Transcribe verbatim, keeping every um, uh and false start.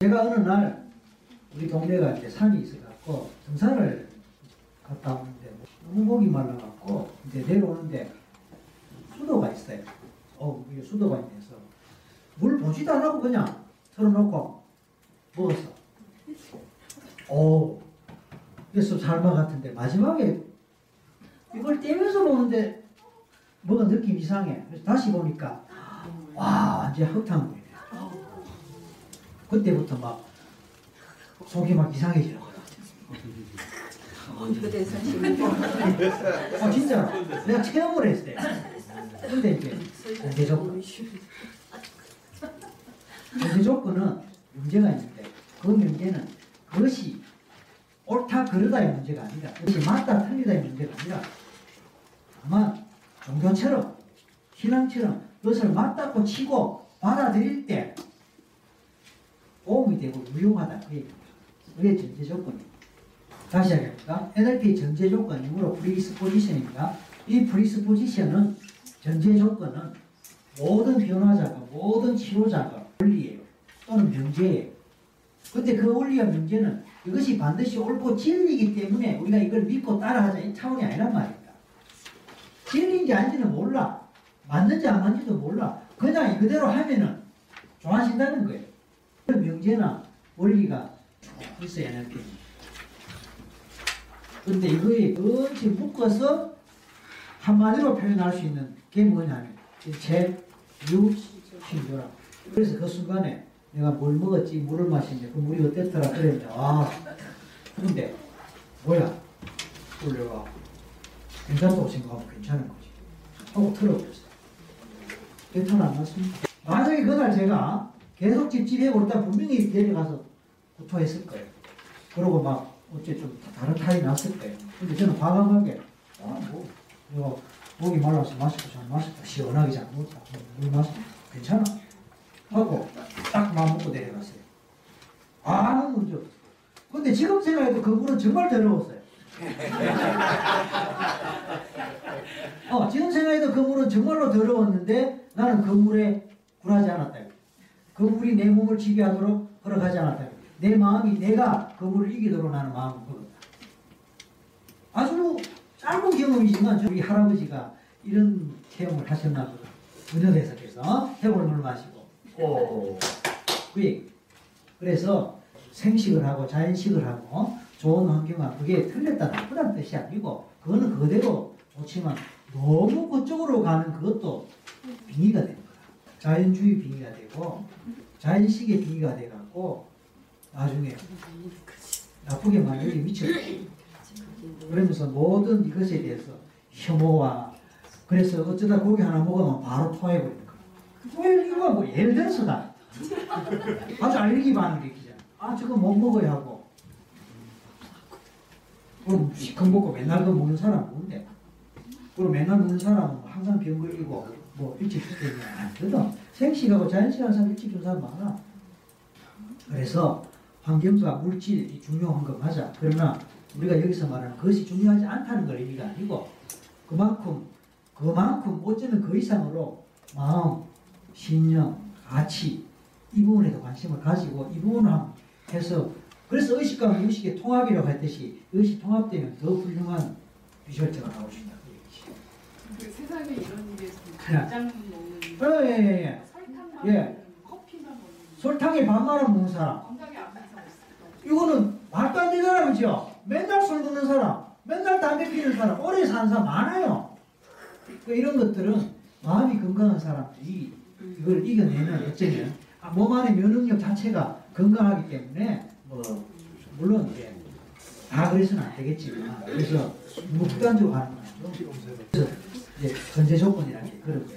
제가 어느 날 우리 동네가 이제 산이 있어갖고 등산을 갔다 왔는데 너무 목이 말라갖고 이제 내려오는데 수도가 있어요. 어, 이게 수도가 있네서 물 보지도 않고 그냥 틀어놓고 먹었어. 오, 그래서 삶아 같은데 마지막에 이걸 떼면서 먹는데 뭐가 느낌 이상해. 그래서 다시 보니까 와, 완전 흙탕물이네. 그때부터 막 속이 막 이상해지는 거야. 어, 진짜 내가 체험을 했어요. 근데 이제 전제 조건. 전제 조건은 문제가 있는데 그 문제는 그것이 옳다 그르다의 문제가 아니라 그것이 맞다 틀리다의 문제가 아니라 아마 종교처럼 신앙처럼 그것을 맞다고 치고 받아들일 때 오음이 되고 유용하다. 그게 그게 전제 조건입니다. 다시 하겠습니다. 엔엘피 전제 조건 이므로 프리스포지션입니다. 이 프리스포지션은 전제 조건은 모든 변화자가 모든 치료자가 원리예요. 또는 명제예요. 근데 그 원리와 명제는 이것이 반드시 옳고 진리이기 때문에 우리가 이걸 믿고 따라하자 이 차원이 아니란 말입니다. 진리인지 아닌지는 몰라. 맞는지 안 맞는지도 몰라. 그냥 이거대로 하면은 좋아진다는 거예요. 명제나 원리가 있어야 하는 거예요. 근데 이거에 어찌 묶어서 한마디로 표현할 수 있는 게 뭐냐면 제 육신조라. 그래서 그 순간에 내가 뭘 먹었지, 물을 마시는데 그 물이 어땠더라 그랬는데 아, 근데 뭐야, 그걸 내가 괜찮다고 생각하면 괜찮은 거지 하고 틀어버렸어. 괜찮아 안 맞습니다. 만약에 그날 제가 계속 찝찝해고 그러다 분명히 내려가서 구토했을 거예요. 그러고 막 어째 좀 다른 탈이 났을 거예요. 근데 저는 과감하게 아, 뭐 내가 목이 말라서 마시고 잘 마셨다, 시원하게 잘 먹었다, 물 마셨다, 괜찮아 하고 딱 마음먹고 내려갔어요. 아무 문제 없어. 근데 지금 생각해도 그 물은 정말 더러웠어요. 어, 지금 생각해도 그 물은 정말로 더러웠는데 나는 그 물에 굴하지 않았다. 그 물이 내 몸을 지배하도록 걸어가지 않았다. 내 마음이 내가 그 물을 이기도록 나는 마음을 먹었다. 아주 짧은 경험이지만 우리 할아버지가 이런 체험을 하셨나 보다. 은연대사께서 해골 물 마시고 오, 그 그래서 생식을 하고 자연식을 하고 좋은 환경은 그게 틀렸다 나쁘다는 뜻이 아니고 그거는 그대로 좋지만 너무 그쪽으로 가는 그것도 빙의가 되는 거야. 자연주의 빙의가 되고 자연식의 빙의가 돼갖고 나중에 나쁘게 만들기 미쳐요. 그러면서 모든 이것에 대해서 혐오와 그래서 어쩌다 고기 하나 먹으면 바로 토해버려요. 토해버리기가 뭐 예를 들어서다. 아주 알레르기 반응을 일으키잖아. 아 저거 못 먹어야 하고. 그럼 시큼 먹고 맨날 그거 먹는 사람은 뭔데? 그럼 맨날 먹는 사람은 항상 병 걸리고 뭐 일찍 죽겠냐. 그래도 생식하고 자연식하는 사람 일찍 죽는 사람 많아. 그래서 환경과 물질이 중요한 건 맞아. 그러나 우리가 여기서 말하는 그것이 중요하지 않다는 걸 의미가 아니고 그만큼 그만큼 어쩌면 그 이상으로 마음, 신념, 가치 이 부분에도 관심을 가지고 이 부분을 해서 그래서 의식과 무의식의 통합이라고 했듯이 의식 통합되면 더 훌륭한 비주얼체가 나올 수 있다고 얘기죠. 세상에 이런 일이 간장 먹는 거, 예, 예, 예. 설탕 반, 예. 커피만 먹는 설탕에 반만을 먹는 사람 건강에 안 맞는 사람 이거는 말도 안 되잖아, 그죠? 맨날 술 먹는 사람, 맨날 담배 피는 사람, 오래 사는 사람 많아요. 그러니까 이런 것들은 마음이 건강한 사람들이 이걸 이겨내는 어쩌면 아, 몸 안의 면역력 자체가 건강하기 때문에 뭐 물론 이제 다 그래서는 안 되겠지만 그래서 무단적으로 하는 거죠. 그래서 이제 전제 조건이라는 게 그런 거예요.